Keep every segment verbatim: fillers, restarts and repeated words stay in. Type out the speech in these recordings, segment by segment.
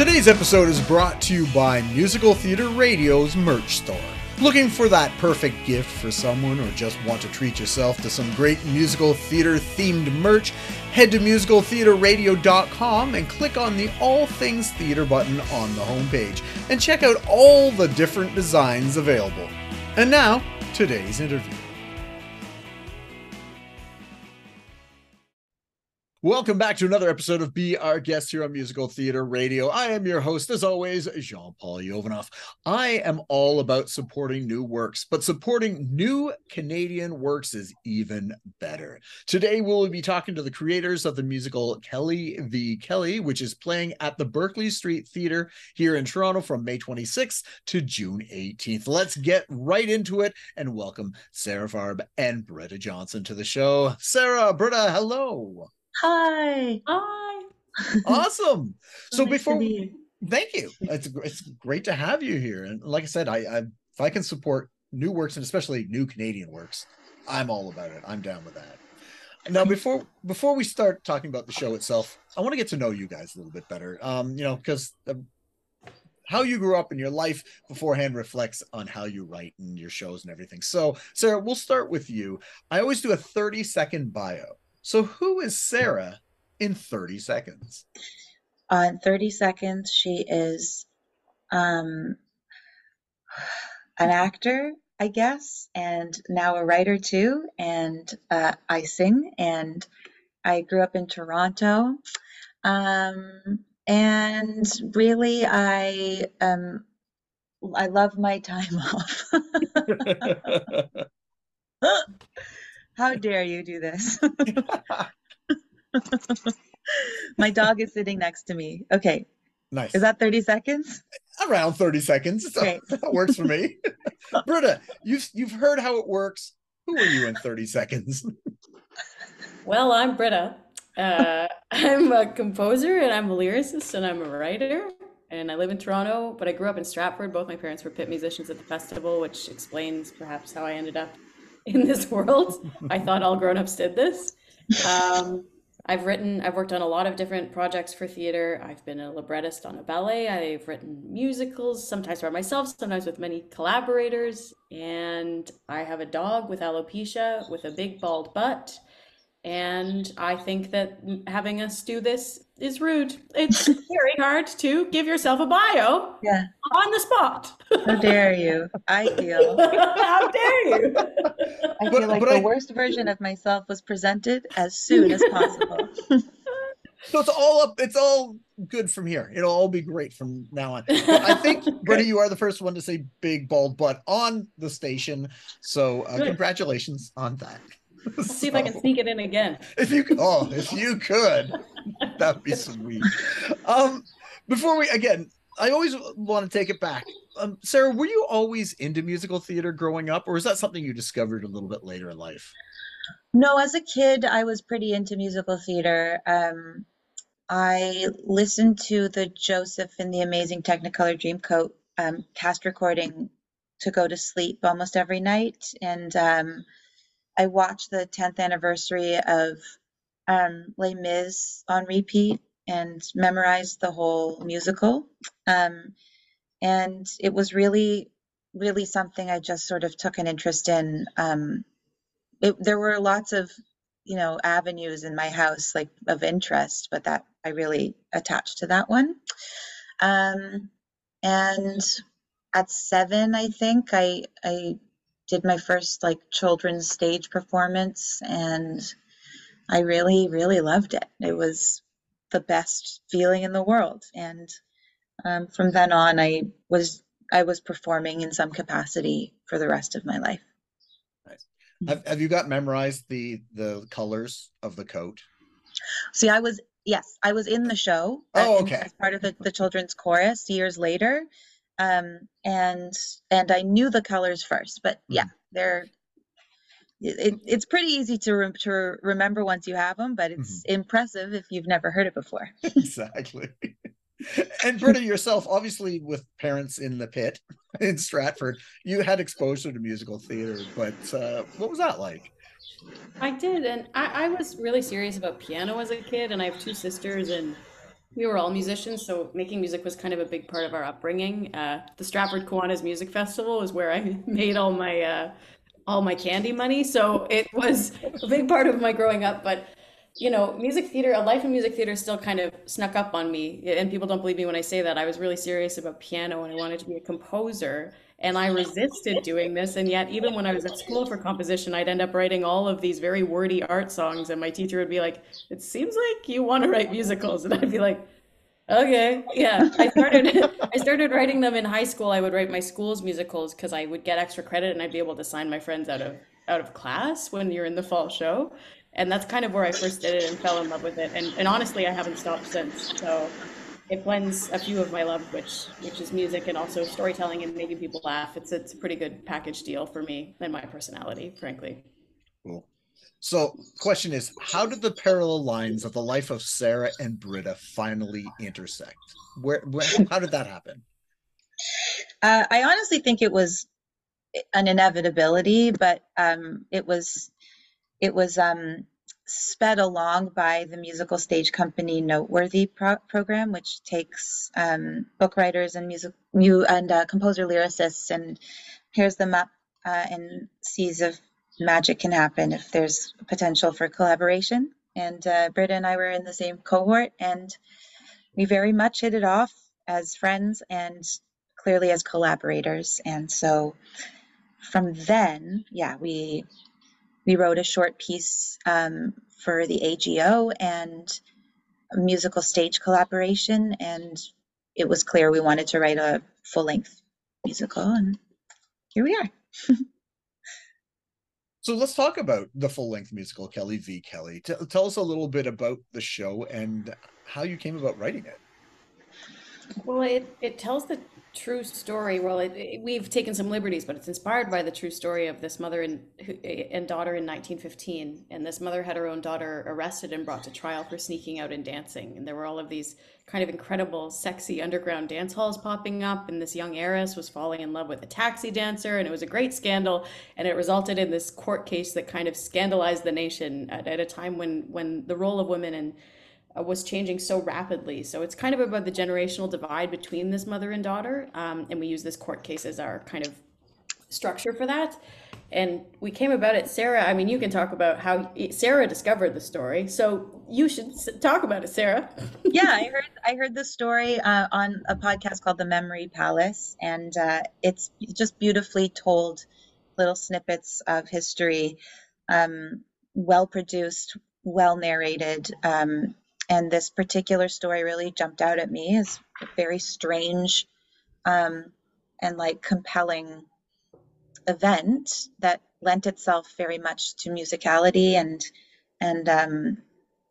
Today's episode is brought to you by Musical Theatre Radio's merch store. Looking for that perfect gift for someone or just want to treat yourself to some great musical theatre themed merch? Head to musical theatre radio dot com and click on the All Things Theatre button on the homepage and check out all the different designs available. And now, today's interview. Welcome back to another episode of Be Our Guest here on Musical Theatre Radio. I am your host, as always, Jean-Paul Jovanoff. I am all about supporting new works, but supporting new Canadian works is even better. Today, we'll be talking to the creators of the musical Kelly v. Kelly, which is playing at the Berkeley Street Theatre here in Toronto from May twenty-sixth to June eighteenth. Let's get right into it and welcome Sarah Farb and Britta Johnson to the show. Sarah, Britta, hello. Hi. Hi. Awesome. So nice before be thank you. It's it's great to have you here. And like I said, I, I if I can support new works and especially new Canadian works, I'm all about it. I'm down with that. Now before before we start talking about the show itself, I want to get to know you guys a little bit better. Um, you know, because how you grew up in your life beforehand reflects on how you write and your shows and everything. So, Sarah, we'll start with you. I always do a thirty second bio. So who is Sarah in thirty seconds? Uh, in thirty seconds, she is um, an actor, I guess, and now a writer too. And uh, I sing, and I grew up in Toronto. Um, and really, I um, I love my time off. How dare you do this? My dog is sitting next to me. Okay. Nice. Is that thirty seconds? Around thirty seconds. Okay. So that works for me. Britta, you've, you've heard how it works. Who are you in thirty seconds? Well, I'm Britta. Uh, I'm a composer and I'm a lyricist and I'm a writer. And I live in Toronto, but I grew up in Stratford. Both my parents were pit musicians at the festival, which explains perhaps how I ended up in this world. I thought all grown-ups did this. Um, I've written, I've worked on a lot of different projects for theater. I've been a librettist on a ballet. I've written musicals, sometimes by myself, sometimes with many collaborators. And I have a dog with alopecia with a big bald butt. And I think that having us do this is rude. It's very hard to give yourself a bio yeah. on the spot. How dare you? I feel. How dare you? I feel like but the I... worst version of myself was presented as soon as possible. So it's all up. It's all good from here. It'll all be great from now on. But I think, Britta, you are the first one to say "big bald butt" on the station. So uh, congratulations on that. Let's see so, if I can sneak it in again. If you could, oh, if you could, that'd be sweet. Um, before we again, I always want to take it back. Um, Sarah, were you always into musical theater growing up, or is that something you discovered a little bit later in life? No, as a kid, I was pretty into musical theater. Um, I listened to the Joseph and the Amazing Technicolor Dreamcoat um, cast recording to go to sleep almost every night, and um. I watched the tenth anniversary of um, Les Mis on repeat and memorized the whole musical. Um, and it was really, really something I just sort of took an interest in. Um, it, there were lots of, you know, avenues in my house like of interest, but that I really attached to that one. Um, and at seven, I think I, I, did my first like children's stage performance, and I really, really loved it. It was the best feeling in the world. And um, from then on, I was I was performing in some capacity for the rest of my life. Nice. Have, have you got memorized the the colors of the coat? See, I was yes, I was in the show. Oh, uh, okay. In, as part of the, the children's chorus years later. Um, and, and I knew the colors first, but yeah, they're, it, it's pretty easy to, re to remember once you have them, but it's mm-hmm. impressive if you've never heard it before. Exactly. And Britta, yourself, obviously with parents in the pit in Stratford, you had exposure to musical theater, but, uh, what was that like? I did. And I, I was really serious about piano as a kid, and I have two sisters, and We were all musicians, so making music was kind of a big part of our upbringing. Uh, the Stratford Kiwanis Music Festival is where I made all my uh, all my candy money, so it was a big part of my growing up. But you know, music theater, a life in music theater still kind of snuck up on me, and people don't believe me when I say that. I was really serious about piano and I wanted to be a composer, and I resisted doing this. And yet, even when I was at school for composition, I'd end up writing all of these very wordy art songs, and my teacher would be like, it seems like you want to write musicals. And I'd be like, okay, yeah. I started I started writing them in high school. I would write my school's musicals because I would get extra credit and I'd be able to sign my friends out of out of class when you're in the fall show. And that's kind of where I first did it and fell in love with it. And, and honestly, I haven't stopped since. So it blends a few of my love, which which is music and also storytelling and making people laugh. It's, it's a pretty good package deal for me and my personality, frankly. Cool. So question is, how did the parallel lines of the life of Sarah and Britta finally intersect? Where, where how did that happen? Uh, I honestly think it was an inevitability, but um, it was... It was um, sped along by the Musical Stage Company Noteworthy pro program, which takes um, book writers and music new and uh, composer lyricists and pairs them up uh, and sees if magic can happen, if there's potential for collaboration. And uh, Britta and I were in the same cohort, and we very much hit it off as friends and clearly as collaborators. And so from then, yeah, we. We wrote a short piece um, for the A G O and a musical stage collaboration, and it was clear we wanted to write a full-length musical, and here we are. So let's talk about the full-length musical, Kelly v. Kelly. T tell us a little bit about the show and how you came about writing it. Well, it, it tells the true story. Well, it, it, we've taken some liberties, but it's inspired by the true story of this mother and, and daughter in nineteen fifteen. And this mother had her own daughter arrested and brought to trial for sneaking out and dancing. And there were all of these kind of incredible, sexy underground dance halls popping up. And this young heiress was falling in love with a taxi dancer. And it was a great scandal. And it resulted in this court case that kind of scandalized the nation at, at a time when, when the role of women and was changing so rapidly. So it's kind of about the generational divide between this mother and daughter. Um, and we use this court case as our kind of structure for that. And we came about it, Sarah, I mean, you can talk about how Sarah discovered the story. So you should talk about it, Sarah. Yeah, I heard I heard the story uh, on a podcast called The Memory Palace. And uh, it's just beautifully told, little snippets of history, um, well-produced, well-narrated, um, and this particular story really jumped out at me as a very strange um, and like compelling event that lent itself very much to musicality, and and um,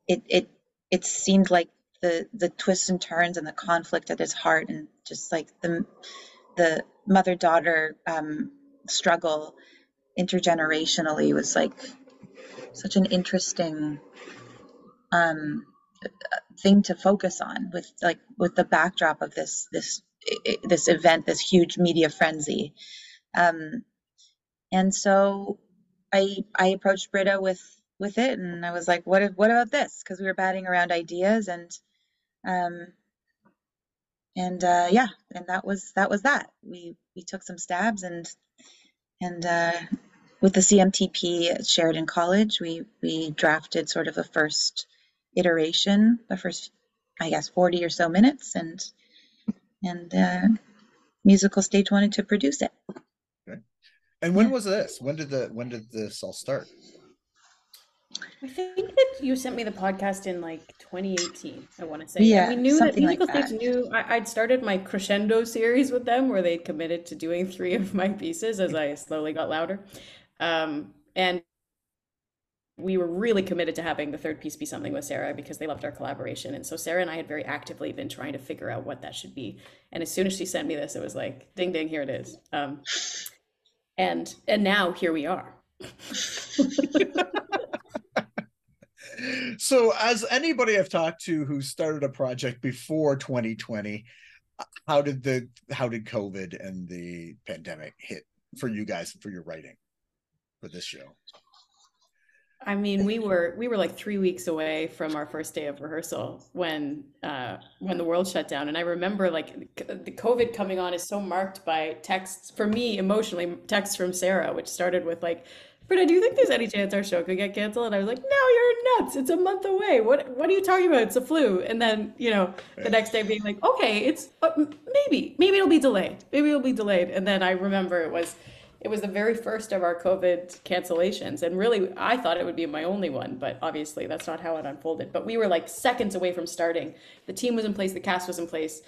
it it it seemed like the the twists and turns and the conflict at its heart, and just like the the mother daughter um, struggle intergenerationally was like such an interesting Um, thing to focus on with like with the backdrop of this this this event, this huge media frenzy, um, and so I I approached Britta with with it, and I was like, what if, what about this? Because we were batting around ideas, and um, and uh, yeah, and that was that was that. We we took some stabs, and and uh, with the C M T P at Sheridan College, we we drafted sort of the first iteration, the first, I guess, forty or so minutes, and and uh, Musical Stage wanted to produce it. Okay. And when yeah. was this? When did the when did this all start? I think that you sent me the podcast in like twenty eighteen. I want to say. Yeah, we knew that Musical like Stage that. knew. I, I'd started my crescendo series with them, where they committed to doing three of my pieces as I slowly got louder, um, and. We were really committed to having the third piece be something with Sarah because they loved our collaboration. And so Sarah and I had very actively been trying to figure out what that should be. And as soon as she sent me this, it was like, ding, ding, here it is. Um, and, and now here we are. So as anybody I've talked to who started a project before twenty twenty, how did the, how did COVID and the pandemic hit for you guys and for your writing for this show? I mean, we were we were like three weeks away from our first day of rehearsal when uh, when the world shut down. And I remember like the COVID coming on is so marked by texts, for me emotionally, texts from Sarah, which started with like, Britta, do you think there's any chance our show could get canceled? And I was like, no, you're nuts. It's a month away. What What are you talking about? It's a flu. And then, you know, the next day being like, okay, it's uh, maybe, maybe it'll be delayed. Maybe it'll be delayed. And then I remember it was, it was the very first of our COVID cancellations. And really, I thought it would be my only one, but obviously that's not how it unfolded. But we were like seconds away from starting. The team was in place, the cast was in place,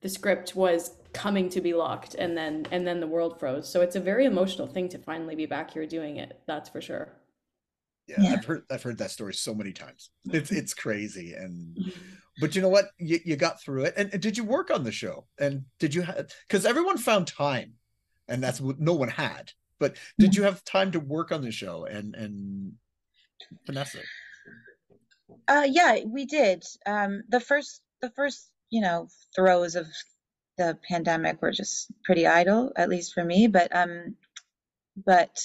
the script was coming to be locked, and then and then the world froze. So it's a very emotional thing to finally be back here doing it, that's for sure. Yeah, yeah. I've heard I've heard that story so many times. It's it's crazy. And but you know what? You, you got through it. And, and did you work on the show? And did you have, because everyone found time, and that's what no one had. But did you have time to work on the show and and finesse it? Uh, yeah, we did. Um, the first the first you know throes of the pandemic were just pretty idle, at least for me. But um, but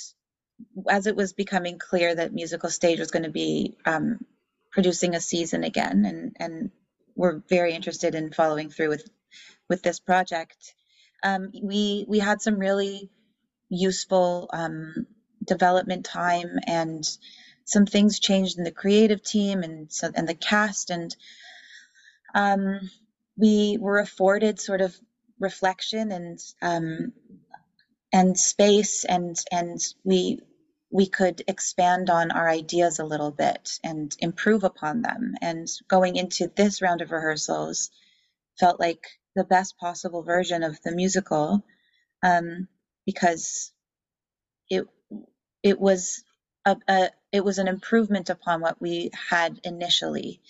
as it was becoming clear that Musical Stage was going to be um, producing a season again, and and we're very interested in following through with with this project. Um, we we had some really useful um, development time, and some things changed in the creative team and so and the cast, and um, we were afforded sort of reflection and um, and space, and and we we could expand on our ideas a little bit and improve upon them. And going into this round of rehearsals, felt like the best possible version of the musical, um, because it it was a, a it was an improvement upon what we had initially,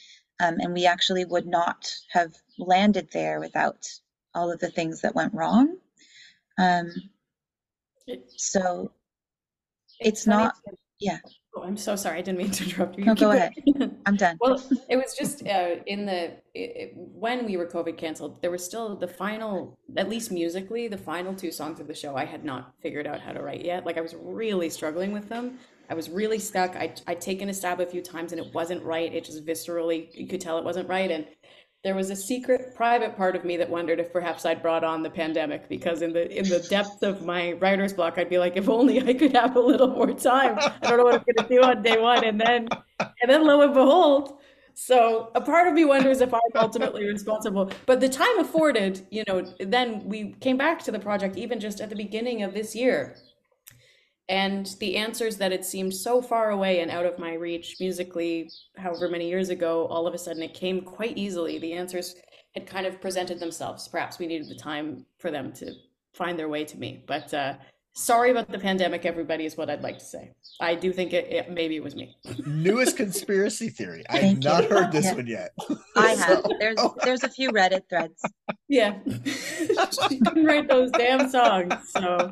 um, and we actually would not have landed there without all of the things that went wrong. Um, so it's, it's not, funny. yeah. Oh, I'm so sorry. I didn't mean to interrupt you. No, go ahead. I'm done. Well, it was just uh, in the, it, it, when we were COVID canceled, there was still the final, at least musically, the final two songs of the show I had not figured out how to write yet. Like I was really struggling with them. I was really stuck. I, I'd taken a stab a few times and it wasn't right. It just viscerally, you could tell it wasn't right. And there was a secret private part of me that wondered if perhaps I'd brought on the pandemic, because in the in the depth of my writer's block, I'd be like, if only I could have a little more time. I don't know what I'm going to do on day one. And then, and then lo and behold. So a part of me wonders if I'm ultimately responsible, but the time afforded, you know, then we came back to the project, even just at the beginning of this year. And the answers that had seemed so far away and out of my reach musically, however many years ago, all of a sudden it came quite easily. The answers had kind of presented themselves. Perhaps we needed the time for them to find their way to me. But uh, sorry about the pandemic, everybody, is what I'd like to say. I do think it, it maybe it was me. Newest conspiracy theory. I have not heard this yeah. one yet. I have. There's there's a few Reddit threads. Yeah. She didn't write those damn songs, so.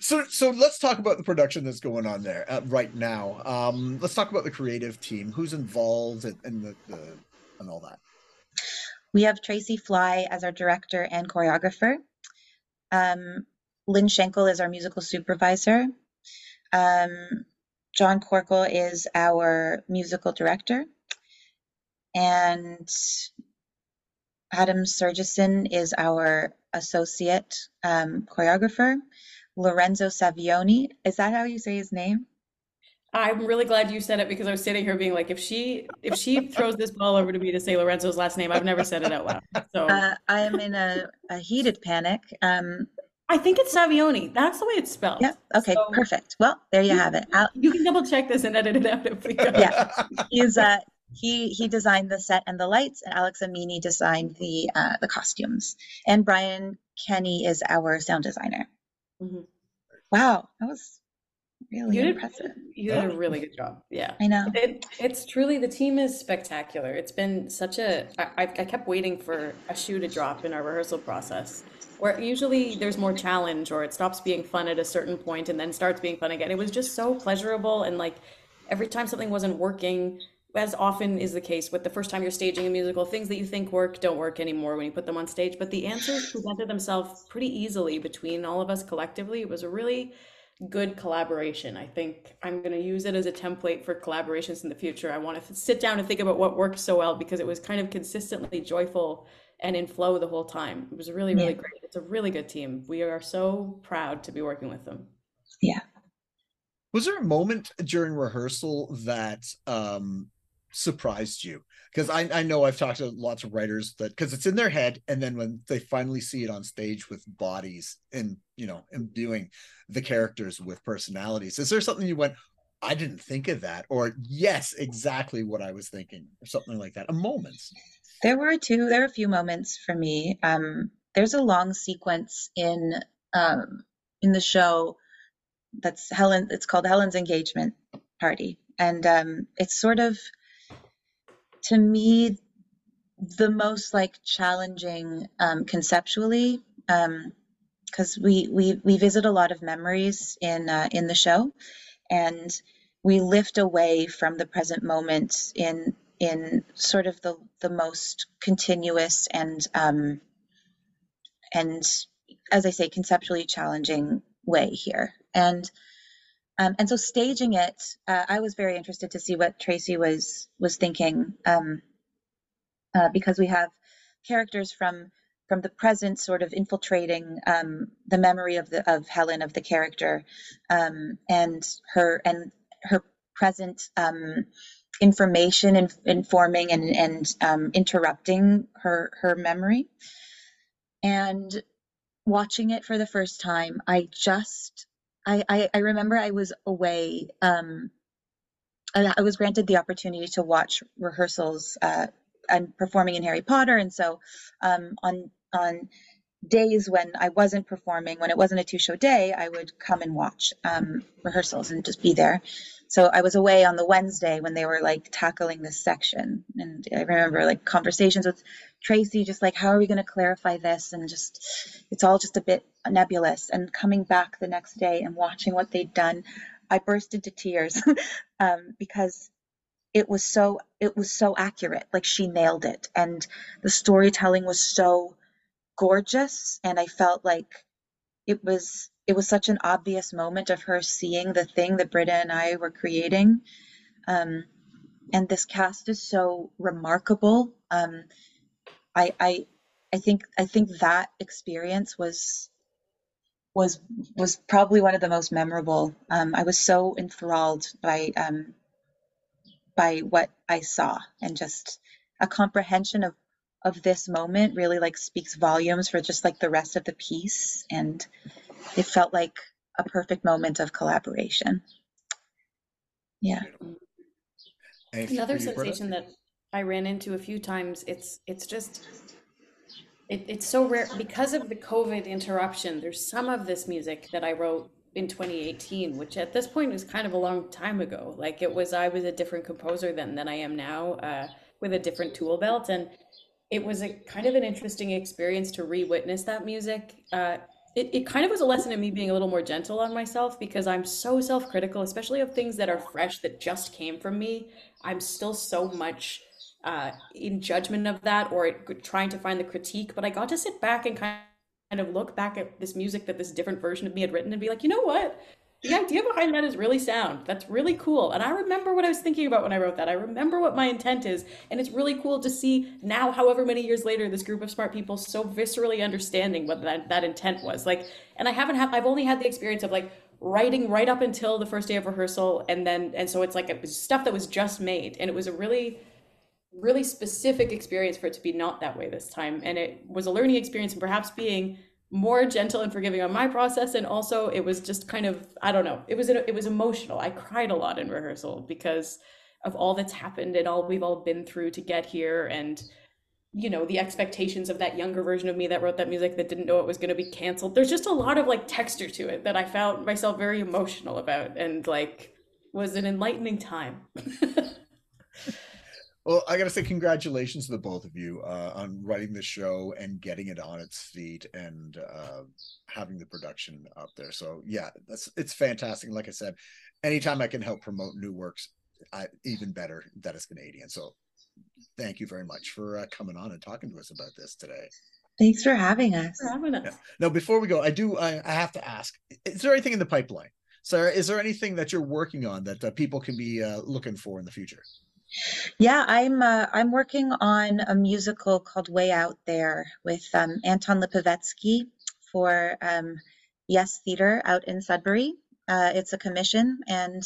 so so let's talk about the production that's going on there uh, right now. Um let's talk about the creative team, who's involved and in, in the, the and all that. We have Tracy Fly as our director and choreographer. um Lynn Schenkel is our musical supervisor. um John Corkle is our musical director, and Adam Sergison is our associate um, choreographer. Lorenzo Savioni, is that how you say his name? I'm really glad you said it, because I was sitting here being like, if she if she throws this ball over to me to say Lorenzo's last name, I've never said it out loud. So uh, I am in a, a heated panic. Um, I think it's Savioni. That's the way it's spelled. Yeah. Okay. So, perfect. Well, there you, you have it. I'll, you can double check this and edit it out if we go. Yeah. He's uh, He he designed the set and the lights, and Alex Amini designed the uh, the costumes. And Brian Kenney is our sound designer. Mm-hmm. Wow, that was really you did, impressive. You did a really good job. Yeah, I know. It, it's truly, the team is spectacular. It's been such a I, I kept waiting for a shoe to drop in our rehearsal process, where usually there's more challenge, or it stops being fun at a certain point and then starts being fun again. It was just so pleasurable, and like every time something wasn't working, as often is the case with the first time you're staging a musical, things that you think work don't work anymore when you put them on stage. But the answers presented themselves pretty easily between all of us collectively. It was a really good collaboration. I think I'm going to use it as a template for collaborations in the future. I want to sit down and think about what worked so well, because it was kind of consistently joyful and in flow the whole time. It was really, really yeah. great. It's a really good team. We are so proud to be working with them. Yeah. Was there a moment during rehearsal that um, surprised you? Because I, I know I've talked to lots of writers that, because it's in their head, and then when they finally see it on stage with bodies and, you know, imbuing the characters with personalities, is there something you went, I didn't think of that, or yes, exactly what I was thinking, or something like that? A moment. There were two. There were a few moments for me. Um, there's a long sequence in um, in the show. That's Helen. It's called Helen's Engagement Party, and um, it's sort of, to me, the most like challenging um, conceptually, because um, we we we visit a lot of memories in uh, in the show, and we lift away from the present moment in in sort of the the most continuous and um, and as I say, conceptually challenging way here. And um, and so staging it, uh, I was very interested to see what Tracy was was thinking, um, uh, because we have characters from from the present sort of infiltrating um, the memory of the of Helen, of the character, um, and her and her present um, information in, informing and and um, interrupting her her memory. And watching it for the first time, I just. I, I, I remember I was away, um, I, I was granted the opportunity to watch rehearsals. Uh, I'm performing in Harry Potter. And so um, on on days when I wasn't performing, when it wasn't a two-show day, I would come and watch um, rehearsals and just be there. So I was away on the Wednesday when they were like tackling this section. And I remember like conversations with Tracy, just like, how are we going to clarify this? And just, it's all just a bit nebulous. And coming back the next day and watching what they'd done, I burst into tears um, because it was so, it was so accurate. Like, she nailed it. And the storytelling was so gorgeous. And I felt like it was, it was such an obvious moment of her seeing the thing that Britta and I were creating. Um, and this cast is so remarkable. Um, I, I, I think, I think that experience was, was, was probably one of the most memorable. Um, I was so enthralled by, um, by what I saw, and just a comprehension of, of this moment really like speaks volumes for just like the rest of the piece. And it felt like a perfect moment of collaboration. Yeah. Another sensation that I ran into a few times, it's it's just, it, it's so rare because of the COVID interruption. There's some of this music that I wrote in twenty eighteen, which at this point was kind of a long time ago. Like, it was, I was a different composer then than I am now, uh, with a different tool belt. And it was a kind of an interesting experience to re-witness that music. Uh, It, it kind of was a lesson in me being a little more gentle on myself, because I'm so self-critical, especially of things that are fresh that just came from me. I'm still so much uh, in judgment of that, or it, trying to find the critique. But I got to sit back and kind of look back at this music that this different version of me had written and be like, you know what? The idea behind that is really sound. That's really cool. And I remember what I was thinking about when I wrote that. I remember what my intent is. And it's really cool to see now, however many years later, this group of smart people so viscerally understanding what that, that intent was. Like, and I haven't had, I've only had the experience of like writing right up until the first day of rehearsal. And then, and so it's like a, stuff that was just made. And it was a really, really specific experience for it to be not that way this time. And it was a learning experience, and perhaps being more gentle and forgiving on my process. And also it was just kind of, I don't know, it was, it was emotional. I cried a lot in rehearsal because of all that's happened and all we've all been through to get here. And, you know, the expectations of that younger version of me that wrote that music that didn't know it was going to be canceled. There's just a lot of like texture to it that I found myself very emotional about, and like was an enlightening time. Well, I got to say congratulations to the both of you uh, on writing the show and getting it on its feet and uh, having the production up there. So yeah, that's, it's fantastic. Like I said, anytime I can help promote new works, I, even better that is Canadian. So thank you very much for uh, coming on and talking to us about this today. Thanks for having us. Thanks for having us. Yeah. Now, before we go, I do, I, I have to ask, is there anything in the pipeline? Sarah, is there anything that you're working on that uh, people can be uh, looking for in the future? Yeah, I'm uh, I'm working on a musical called Way Out There with um, Anton Lipovetsky for um, Yes Theater out in Sudbury. Uh, it's a commission, and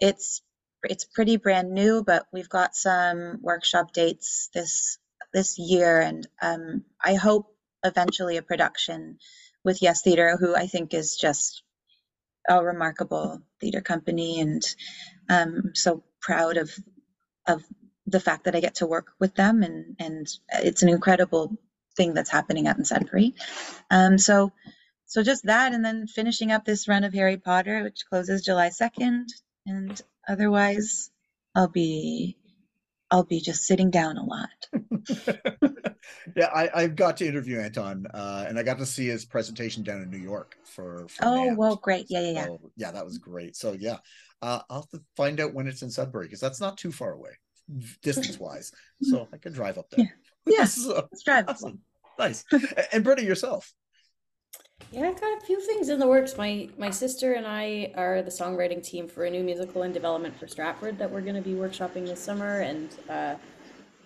it's it's pretty brand new, but we've got some workshop dates this this year, and um, I hope eventually a production with Yes Theater, who I think is just a remarkable theater company, and um, so proud of of the fact that I get to work with them, and and it's an incredible thing that's happening out in Sudbury. Um, so so just that, and then finishing up this run of Harry Potter, which closes July second, and otherwise I'll be I'll be just sitting down a lot. Yeah, I, I got to interview Anton, uh, and I got to see his presentation down in New York for. for oh, well, great. Yeah, yeah, yeah. So, yeah, that was great. So, yeah, uh, I'll have to find out when it's in Sudbury, because that's not too far away, distance-wise. So I could drive up there. Yeah, yeah. So, let's drive. Awesome. Nice. And Britta, yourself? Yeah, I've got a few things in the works. My my sister and I are the songwriting team for a new musical in development for Stratford that we're going to be workshopping this summer, and uh,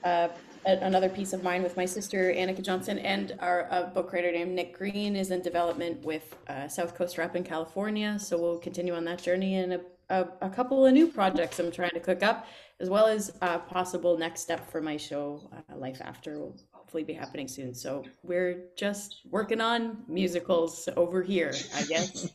uh, another piece of mine with my sister Annika Johnson and our uh, book writer named Nick Green is in development with uh, South Coast Rep in California. So we'll continue on that journey, and a, a, a couple of new projects I'm trying to cook up, as well as a possible next step for my show, uh, Life After, will hopefully be happening soon. So we're just working on musicals over here, I guess.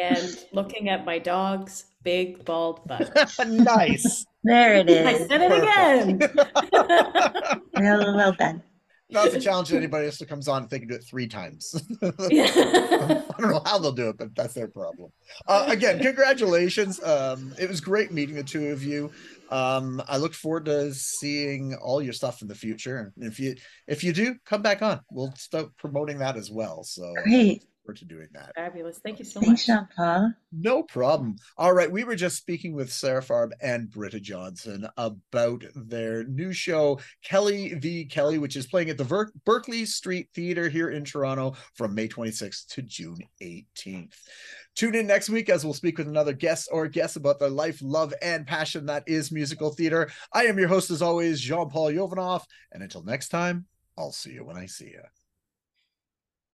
And looking at my dog's big bald butt. Nice. There it is. I said it. Perfect. Again. Well, well done. Not to challenge anybody else who comes on if they can do it three times. Yeah. I don't know how they'll do it, but that's their problem. Uh, again, congratulations. Um, it was great meeting the two of you. Um, I look forward to seeing all your stuff in the future. And if you if you do, come back on. We'll start promoting that as well. So great. To doing that. Fabulous. Thank you so Thanks, much. Jean-Paul. No problem. All right. We were just speaking with Sarah Farb and Britta Johnson about their new show, Kelly v. Kelly, which is playing at the Ver- Berkeley Street Theatre here in Toronto from May twenty-sixth to June eighteenth. Tune in next week as we'll speak with another guest or guest about their life, love, and passion that is musical theatre. I am your host, as always, Jean-Paul Jovanoff. And until next time, I'll see you when I see you.